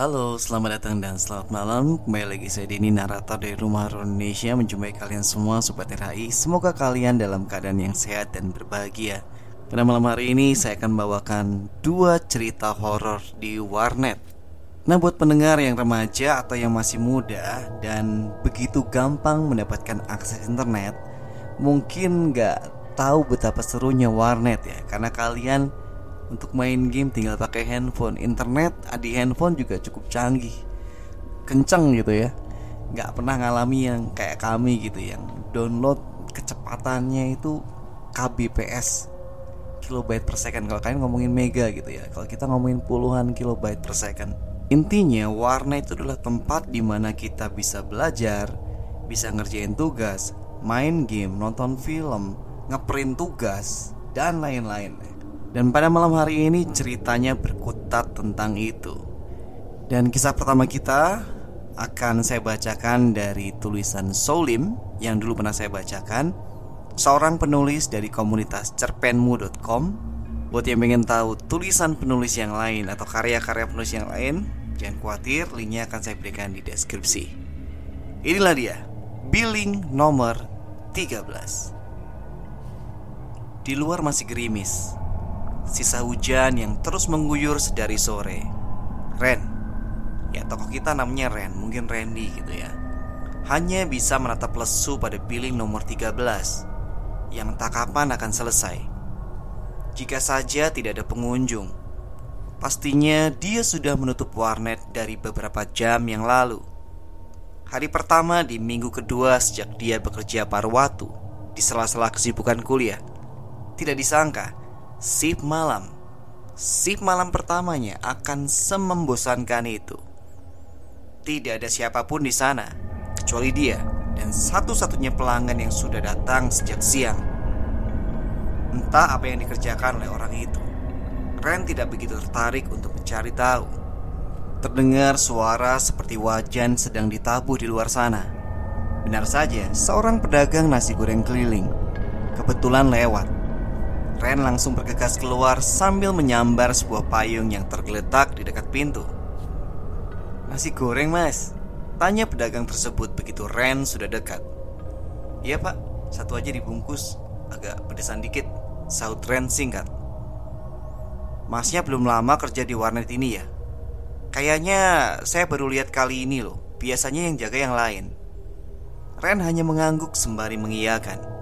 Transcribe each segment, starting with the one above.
Halo, selamat datang dan selamat malam. Kembali lagi saya Dini, narator dari Rumah Horor Indonesia, menjumpai kalian semua Sobat RHI. Semoga kalian dalam keadaan yang sehat dan berbahagia. Pada malam hari ini saya akan membawakan 2 cerita horor di warnet. Nah, buat pendengar yang remaja atau yang masih muda dan begitu gampang mendapatkan akses internet, mungkin gak tahu betapa serunya warnet ya, karena kalian untuk main game tinggal pakai handphone. Internet di handphone juga cukup canggih, kencang gitu ya. Gak pernah ngalami yang kayak kami gitu, yang download kecepatannya itu kbps, kilobyte per second. Kalau kalian ngomongin mega gitu ya, kalau kita ngomongin puluhan kilobyte per second. Intinya warnet itu adalah tempat dimana kita bisa belajar, bisa ngerjain tugas, main game, nonton film, ngeprint tugas, dan lain-lain. Dan pada malam hari ini ceritanya berkutat tentang itu. Dan kisah pertama kita akan saya bacakan dari tulisan Solim yang dulu pernah saya bacakan, seorang penulis dari komunitas cerpenmu.com. Buat yang pengen tahu tulisan penulis yang lain atau karya-karya penulis yang lain, jangan khawatir, linknya akan saya berikan di deskripsi. Inilah dia, billing nomor 13. Di luar masih gerimis, sisa hujan yang terus mengguyur sedari sore. Ren, ya tokoh kita namanya Ren, mungkin Randy gitu ya, hanya bisa menatap lesu pada billing nomor 13 yang tak kapan akan selesai. Jika saja tidak ada pengunjung, pastinya dia sudah menutup warnet dari beberapa jam yang lalu. Hari pertama di minggu kedua sejak dia bekerja paruh waktu di sela-sela kesibukan kuliah. Tidak disangka Shift malam pertamanya akan semembosankan itu. Tidak ada siapapun di sana kecuali dia dan satu-satunya pelanggan yang sudah datang sejak siang. Entah apa yang dikerjakan oleh orang itu, Ren tidak begitu tertarik untuk mencari tahu. Terdengar suara seperti wajan sedang ditabuh di luar sana. Benar saja, seorang pedagang nasi goreng keliling kebetulan lewat. Ren langsung bergegas keluar sambil menyambar sebuah payung yang tergeletak di dekat pintu. "Nasi goreng, Mas?" tanya pedagang tersebut begitu Ren sudah dekat. "Iya, Pak, satu aja dibungkus, agak pedesan dikit," sahut Ren singkat. "Masnya belum lama kerja di warnet ini ya? Kayaknya saya baru lihat kali ini loh, biasanya yang jaga yang lain." Ren hanya mengangguk sembari mengiyakan.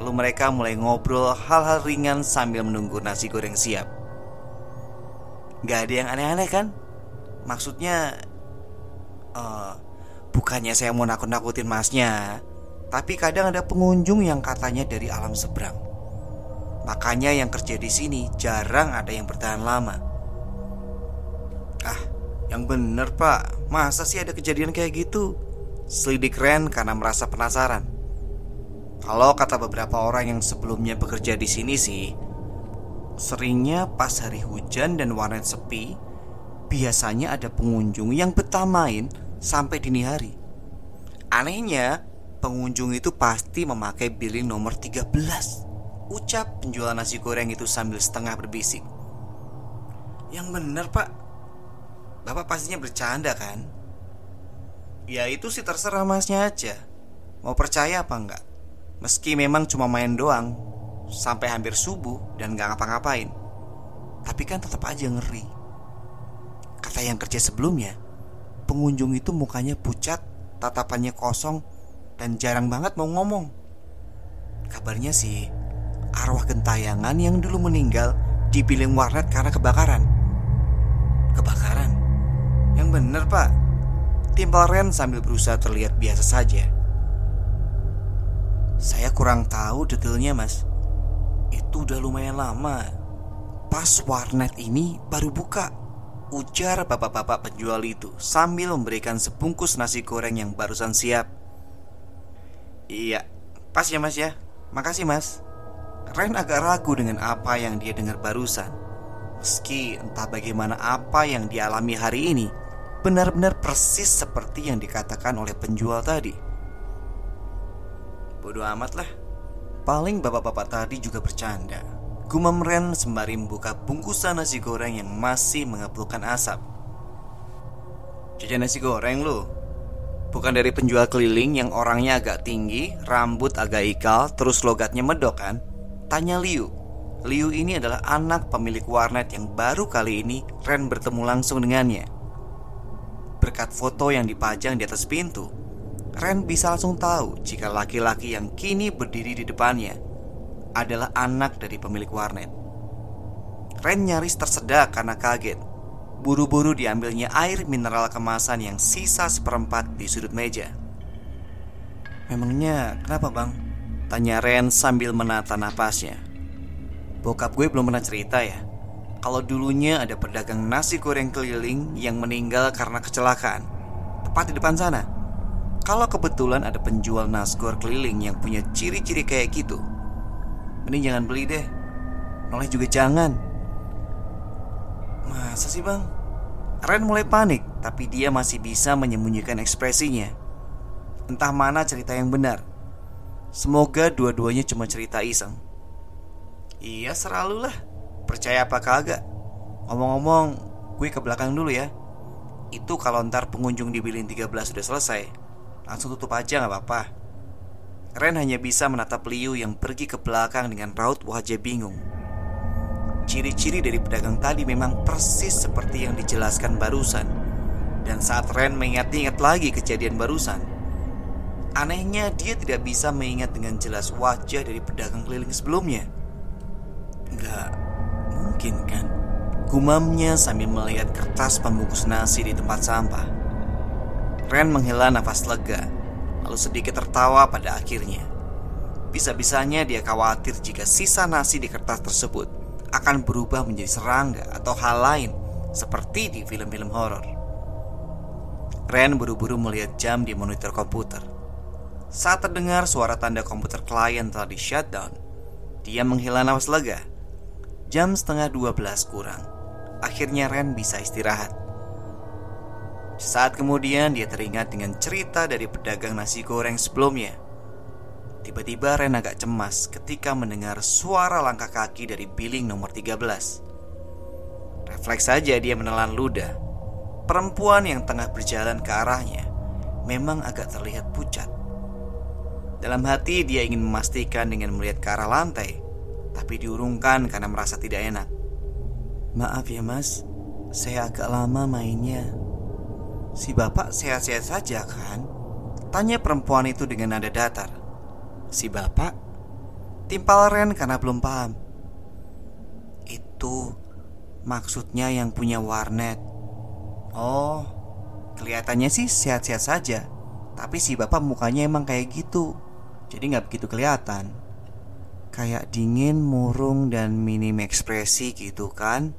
Lalu mereka mulai ngobrol hal-hal ringan sambil menunggu nasi goreng siap. "Gak ada yang aneh-aneh kan? Maksudnya bukannya saya mau nakut-nakutin masnya, tapi kadang ada pengunjung yang katanya dari alam seberang. Makanya yang kerja di sini jarang ada yang bertahan lama." "Ah, yang bener Pak, masa sih ada kejadian kayak gitu?" selidik Ren karena merasa penasaran. "Kalau kata beberapa orang yang sebelumnya bekerja di sini sih, seringnya pas hari hujan dan warnet sepi, biasanya ada pengunjung yang betah main sampai dini hari. Anehnya, pengunjung itu pasti memakai billing nomor 13. Ucap penjual nasi goreng itu sambil setengah berbisik. "Yang bener Pak, Bapak pastinya bercanda kan?" "Ya itu sih terserah masnya aja, mau percaya apa enggak. Meski memang cuma main doang sampai hampir subuh dan gak ngapa-ngapain, tapi kan tetap aja ngeri. Kata yang kerja sebelumnya, pengunjung itu mukanya pucat, tatapannya kosong, dan jarang banget mau ngomong. Kabarnya sih arwah gentayangan yang dulu meninggal di billing warnet karena kebakaran." "Kebakaran? Yang bener Pak," timpal Ren sambil berusaha terlihat biasa saja. "Saya kurang tahu detailnya Mas, itu udah lumayan lama. Pas warnet ini baru buka," ujar bapak-bapak penjual itu sambil memberikan sebungkus nasi goreng yang barusan siap. "Iya, pas ya Mas ya, makasih Mas." Ren agak ragu dengan apa yang dia dengar barusan. Meski entah bagaimana apa yang dialami hari ini benar-benar persis seperti yang dikatakan oleh penjual tadi. "Bodoh amat lah, paling bapak-bapak tadi juga bercanda," gumam Ren sembari membuka bungkusan nasi goreng yang masih mengepulkan asap. Jajan nasi goreng lu. Bukan dari penjual keliling yang orangnya agak tinggi, rambut agak ikal, terus logatnya medok kan? Tanya Liu. Liu ini adalah anak pemilik warnet yang baru kali ini Ren bertemu langsung dengannya. Berkat foto yang dipajang di atas pintu, Ren bisa langsung tahu jika laki-laki yang kini berdiri di depannya adalah anak dari pemilik warnet. Ren nyaris tersedak karena kaget. Buru-buru diambilnya air mineral kemasan yang sisa seperempat di sudut meja. Memangnya kenapa bang? Tanya Ren sambil menata napasnya. Bokap gue belum pernah cerita ya, kalau dulunya ada pedagang nasi goreng keliling yang meninggal karena kecelakaan tepat di depan sana. Kalau kebetulan ada penjual nasgor keliling yang punya ciri-ciri kayak gitu, mending jangan beli deh. Noleh juga jangan. Masa sih bang? Ren mulai panik, tapi dia masih bisa menyembunyikan ekspresinya. Entah mana cerita yang benar. Semoga dua-duanya cuma cerita iseng. Iya selalu lah, percaya apa kagak. Ngomong-ngomong, gue ke belakang dulu ya. Itu kalau ntar pengunjung di Bilin 13 sudah selesai, langsung tutup aja gak apa-apa. Ren hanya bisa menatap Liu yang pergi ke belakang dengan raut wajah bingung. Ciri-ciri dari pedagang tadi memang persis seperti yang dijelaskan barusan. Dan saat Ren mengingat-ingat lagi kejadian barusan, anehnya dia tidak bisa mengingat dengan jelas wajah dari pedagang keliling sebelumnya. Nggak mungkin kan? Gumamnya sambil melihat kertas pembungkus nasi di tempat sampah. Ren menghela nafas lega, lalu sedikit tertawa pada akhirnya. Bisa-bisanya dia khawatir jika sisa nasi di kertas tersebut akan berubah menjadi serangga atau hal lain seperti di film-film horor. Ren buru-buru melihat jam di monitor komputer. Saat terdengar suara tanda komputer klien telah di shutdown, dia menghela nafas lega. Jam 11:30 kurang. Akhirnya Ren bisa istirahat. Saat kemudian dia teringat dengan cerita dari pedagang nasi goreng sebelumnya. Tiba-tiba Ren agak cemas ketika mendengar suara langkah kaki dari biling nomor 13. Refleks saja dia menelan ludah. Perempuan yang tengah berjalan ke arahnya memang agak terlihat pucat. Dalam hati dia ingin memastikan dengan melihat ke arah lantai, tapi diurungkan karena merasa tidak enak. Maaf ya mas, saya agak lama mainnya. Si bapak sehat-sehat saja kan? Tanya perempuan itu dengan nada datar. Si bapak? Timpal Ren karena belum paham. Itu maksudnya yang punya warnet. Oh, kelihatannya sih sehat-sehat saja, tapi si bapak mukanya emang kayak gitu, jadi gak begitu kelihatan. Kayak dingin, murung, dan minim ekspresi gitu kan.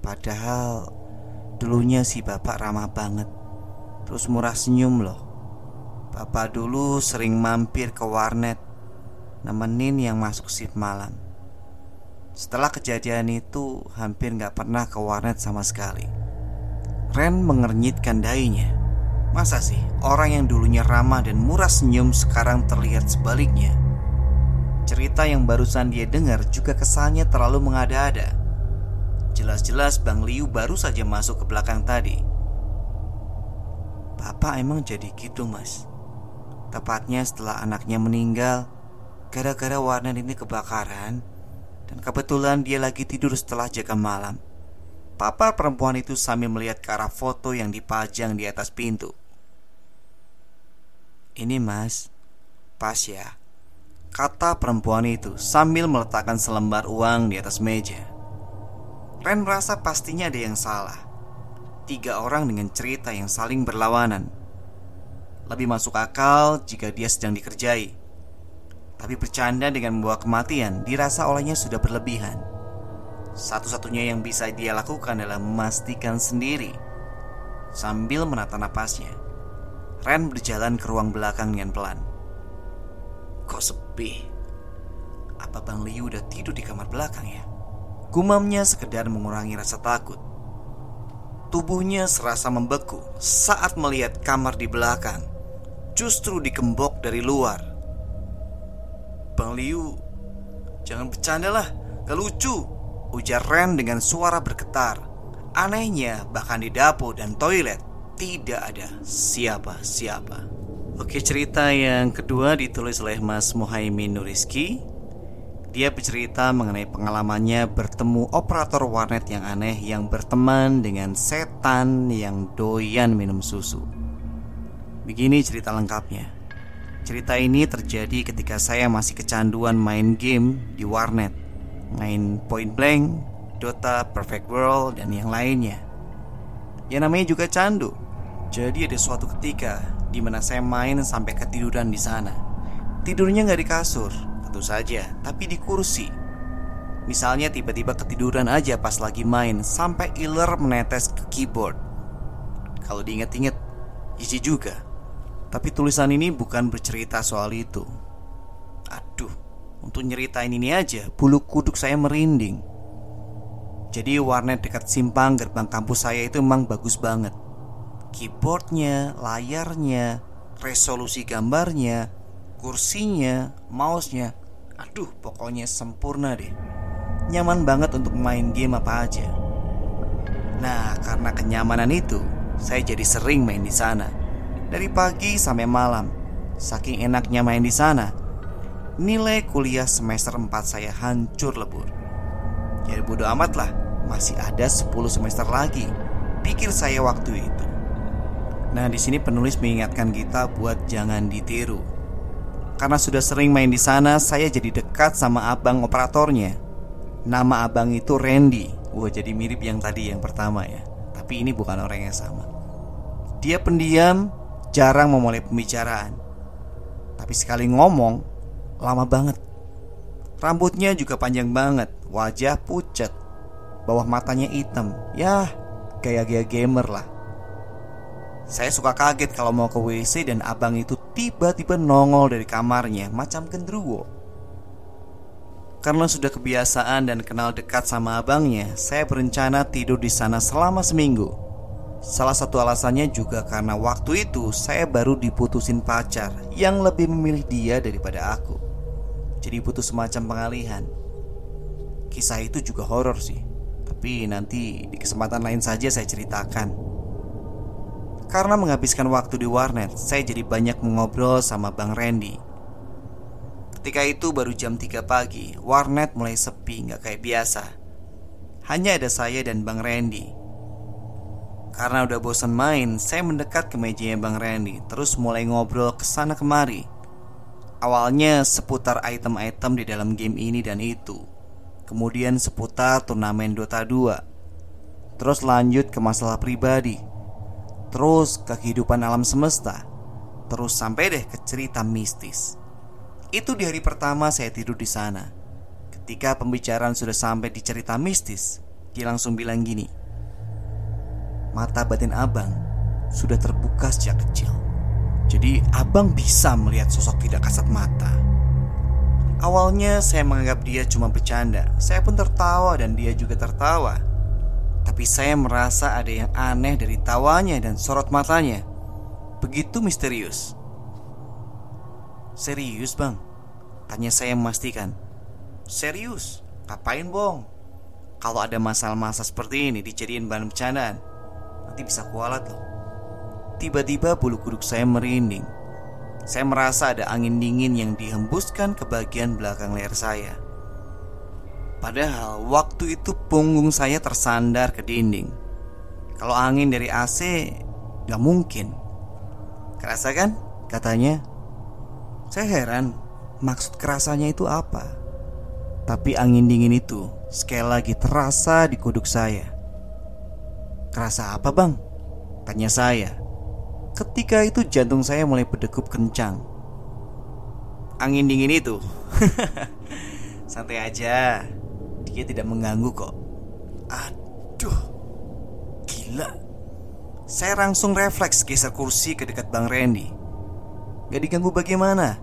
Padahal dulunya si bapak ramah banget, terus murah senyum loh. Bapak dulu sering mampir ke warnet, nemenin yang masuk shift malam. Setelah kejadian itu, hampir gak pernah ke warnet sama sekali. Ren mengernyitkan dahinya. Masa sih, orang yang dulunya ramah dan murah senyum sekarang terlihat sebaliknya? Cerita yang barusan dia dengar juga kesannya terlalu mengada-ada. Jelas-jelas Bang Liu baru saja masuk ke belakang tadi. Bapak emang jadi gitu mas. Tepatnya setelah anaknya meninggal gara-gara warnet ini kebakaran. Dan kebetulan dia lagi tidur setelah jaga malam. Papa perempuan itu sambil melihat ke arah foto yang dipajang di atas pintu. Ini mas, pas ya, kata perempuan itu sambil meletakkan selembar uang di atas meja. Ren merasa pastinya ada yang salah. 3 orang dengan cerita yang saling berlawanan. Lebih masuk akal jika dia sedang dikerjai. Tapi bercanda dengan membawa kematian dirasa olehnya sudah berlebihan. Satu-satunya yang bisa dia lakukan adalah memastikan sendiri. Sambil menata napasnya, Ren berjalan ke ruang belakang dengan pelan. Kok sepi? Apa Bang Liu udah tidur di kamar belakang ya? Gumamnya sekedar mengurangi rasa takut. Tubuhnya serasa membeku saat melihat kamar di belakang justru dikembok dari luar. Bang Liu, jangan bercanda lah, gak lucu, ujar Ren dengan suara bergetar. Anehnya bahkan di dapur dan toilet tidak ada siapa-siapa. Oke, cerita yang kedua ditulis oleh Mas Muhaimin Nurizki. Dia bercerita mengenai pengalamannya bertemu operator warnet yang aneh yang berteman dengan setan yang doyan minum susu. Begini cerita lengkapnya. Cerita ini terjadi ketika saya masih kecanduan main game di warnet. Main Point Blank, Dota, Perfect World, dan yang lainnya. Ya, namanya juga candu. Jadi ada suatu ketika di mana saya main sampai ketiduran di sana. Tidurnya nggak di kasur, tentu saja, tapi di kursi. Misalnya tiba-tiba ketiduran aja pas lagi main sampai iler menetes ke keyboard. Kalau diinget-inget, jijik juga. Tapi tulisan ini bukan bercerita soal itu. Aduh, untuk nyeritain ini aja bulu kuduk saya merinding. Jadi warnet dekat simpang gerbang kampus saya itu emang bagus banget. Keyboardnya, layarnya, resolusi gambarnya, kursinya, mouse-nya, aduh pokoknya sempurna deh. Nyaman banget untuk main game apa aja. Nah, karena kenyamanan itu, saya jadi sering main di sana. Dari pagi sampai malam. Saking enaknya main di sana, nilai kuliah semester 4 saya hancur lebur. Ya bodo amat lah, masih ada 10 semester lagi, pikir saya waktu itu. Nah, di sini penulis mengingatkan kita buat jangan ditiru. Karena sudah sering main di sana, saya jadi dekat sama abang operatornya. Nama abang itu Randy. Wah, jadi mirip yang tadi yang pertama ya. Tapi ini bukan orang yang sama. Dia pendiam, jarang memulai pembicaraan. Tapi sekali ngomong, lama banget. Rambutnya juga panjang banget, wajah pucat, bawah matanya hitam. Yah, gaya-gaya gamer lah. Saya suka kaget kalau mau ke WC dan abang itu tiba-tiba nongol dari kamarnya macam genderuwo. Karena sudah kebiasaan dan kenal dekat sama abangnya, saya berencana tidur di sana selama seminggu. Salah satu alasannya juga karena waktu itu saya baru diputusin pacar yang lebih memilih dia daripada aku. Jadi butuh semacam pengalihan. Kisah itu juga horor sih, tapi nanti di kesempatan lain saja saya ceritakan. Karena menghabiskan waktu di warnet, saya jadi banyak mengobrol sama Bang Randy. Ketika itu baru jam 3 pagi, warnet mulai sepi, gak kayak biasa. Hanya ada saya dan Bang Randy. Karena udah bosan main, saya mendekat ke mejanya Bang Randy, terus mulai ngobrol kesana kemari. Awalnya seputar item-item di dalam game ini dan itu. Kemudian seputar turnamen Dota 2. Terus lanjut ke masalah pribadi. Terus ke kehidupan alam semesta. Terus sampai deh ke cerita mistis. Itu di hari pertama saya tidur di sana. Ketika pembicaraan sudah sampai di cerita mistis, dia langsung bilang gini, mata batin abang sudah terbuka sejak kecil. Jadi abang bisa melihat sosok tidak kasat mata. Awalnya saya menganggap dia cuma bercanda. Saya pun tertawa dan dia juga tertawa. Tapi saya merasa ada yang aneh dari tawanya dan sorot matanya. Begitu misterius. Serius bang? Tanya saya memastikan. Serius? Ngapain bong? Kalau ada masalah-masalah seperti ini dijadiin bahan bercandaan, nanti bisa kualat loh. Tiba-tiba bulu kuduk saya merinding. Saya merasa ada angin dingin yang dihembuskan ke bagian belakang leher saya. Padahal waktu itu punggung saya tersandar ke dinding. Kalau angin dari AC, gak mungkin. Kerasa kan? Katanya. Saya heran, maksud kerasanya itu apa? Tapi angin dingin itu sekali lagi terasa di kuduk saya. Kerasa apa bang? Tanya saya. Ketika itu jantung saya mulai berdegup kencang. Angin dingin itu? Santai aja, dia tidak mengganggu kok. Aduh, gila. Saya langsung refleks geser kursi ke dekat Bang Randy. Gak diganggu bagaimana?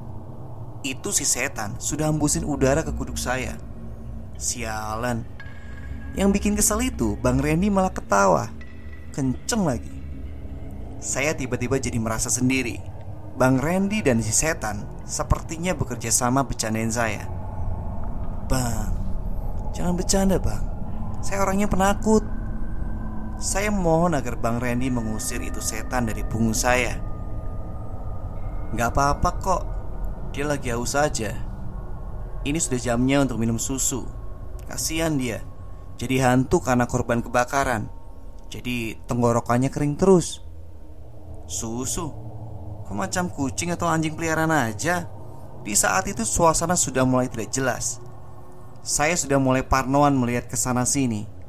Itu si setan sudah hembusin udara ke kuduk saya. Sialan. Yang bikin kesel itu Bang Randy malah ketawa kenceng lagi. Saya tiba-tiba jadi merasa sendiri. Bang Randy dan si setan sepertinya bekerja sama bercandain saya. Bang, jangan bercanda bang, saya orangnya penakut. Saya mohon agar Bang Randy mengusir itu setan dari punggung saya. Gak apa-apa kok, dia lagi haus aja. Ini sudah jamnya untuk minum susu. Kasihan dia, jadi hantu karena korban kebakaran. Jadi tenggorokannya kering terus. Susu? Kok macam kucing atau anjing peliharaan aja? Di saat itu suasana sudah mulai tidak jelas. Saya sudah mulai parnoan melihat ke sana sini.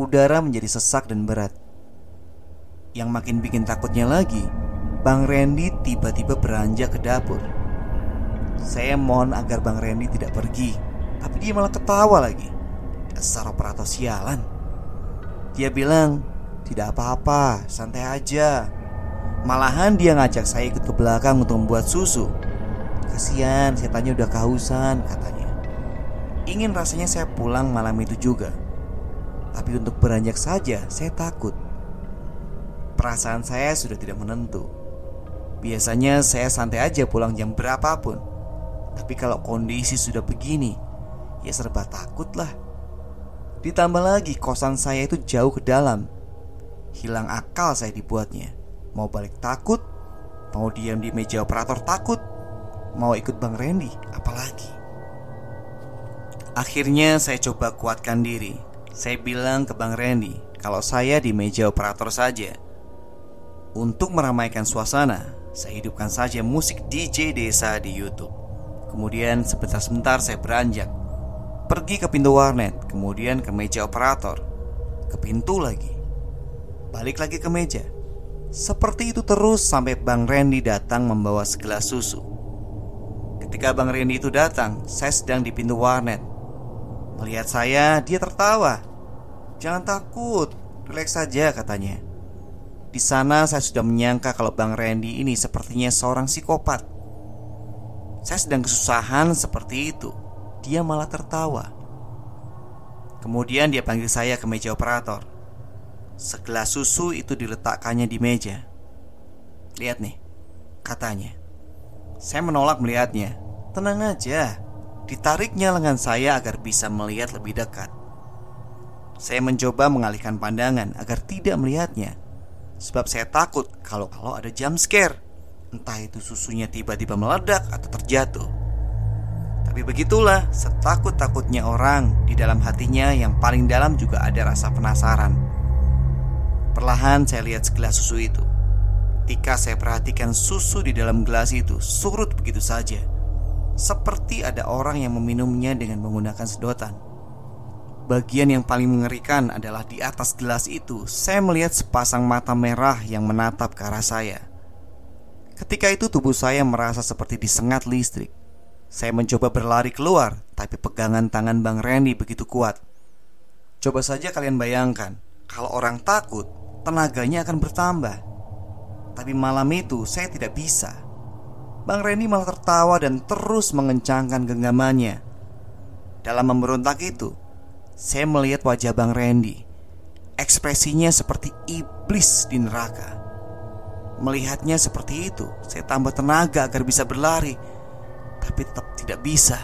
Udara menjadi sesak dan berat. Yang makin bikin takutnya lagi, Bang Randy tiba-tiba beranjak ke dapur. Saya mohon agar Bang Randy tidak pergi, tapi dia malah ketawa lagi. Dasar operator sialan. Dia bilang, "Tidak apa-apa, santai aja." Malahan dia ngajak saya ikut ke belakang untuk membuat susu. Kasihan, setannya udah kehausan, katanya. Ingin rasanya saya pulang malam itu juga. Tapi untuk beranjak saja saya takut. Perasaan saya sudah tidak menentu. Biasanya saya santai aja pulang jam berapapun. Tapi kalau kondisi sudah begini, ya serba takut lah. Ditambah lagi kosan saya itu jauh ke dalam. Hilang akal saya dibuatnya. Mau balik takut, mau diam di meja operator takut, mau ikut Bang Randy apalagi. Akhirnya saya coba kuatkan diri. Saya bilang ke Bang Randy kalau saya di meja operator saja. Untuk meramaikan suasana, saya hidupkan saja musik DJ desa di YouTube. Kemudian sebentar-sebentar saya beranjak, pergi ke pintu warnet, kemudian ke meja operator, ke pintu lagi, balik lagi ke meja. Seperti itu terus sampai Bang Randy datang membawa segelas susu. Ketika Bang Randy itu datang, saya sedang di pintu warnet. Melihat saya, dia tertawa. "Jangan takut, relax saja," katanya. Di sana saya sudah menyangka kalau Bang Randy ini sepertinya seorang psikopat. Saya sedang kesusahan seperti itu, dia malah tertawa. Kemudian dia panggil saya ke meja operator. Segelas susu itu diletakkannya di meja. "Lihat nih," katanya. Saya menolak melihatnya. "Tenang aja." Ditariknya lengan saya agar bisa melihat lebih dekat. Saya mencoba mengalihkan pandangan agar tidak melihatnya, sebab saya takut kalau ada jump scare. Entah itu susunya tiba-tiba meledak atau terjatuh. Tapi begitulah, setakut-takutnya orang, di dalam hatinya yang paling dalam juga ada rasa penasaran. Perlahan saya lihat segelas susu itu. Ketika saya perhatikan susu di dalam gelas itu surut begitu saja, seperti ada orang yang meminumnya dengan menggunakan sedotan. Bagian yang paling mengerikan adalah di atas gelas itu. Saya melihat sepasang mata merah yang menatap ke arah saya. Ketika itu tubuh saya merasa seperti disengat listrik. Saya mencoba berlari keluar, tapi pegangan tangan Bang Randy begitu kuat. Coba saja kalian bayangkan, kalau orang takut, tenaganya akan bertambah. Tapi malam itu saya tidak bisa. Bang Randy malah tertawa dan terus mengencangkan genggamannya. Dalam memberontak itu, saya melihat wajah Bang Randy. Ekspresinya seperti iblis di neraka. Melihatnya seperti itu, saya tambah tenaga agar bisa berlari, tapi tetap tidak bisa.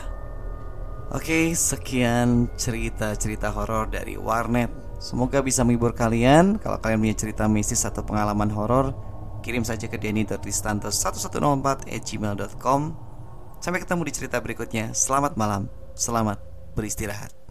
Oke, sekian cerita-cerita horor dari warnet. Semoga bisa menghibur kalian. Kalau kalian punya cerita mistis atau pengalaman horor, kirim saja ke denny.distanto1104@gmail.com. Sampai ketemu di cerita berikutnya. Selamat malam, selamat beristirahat.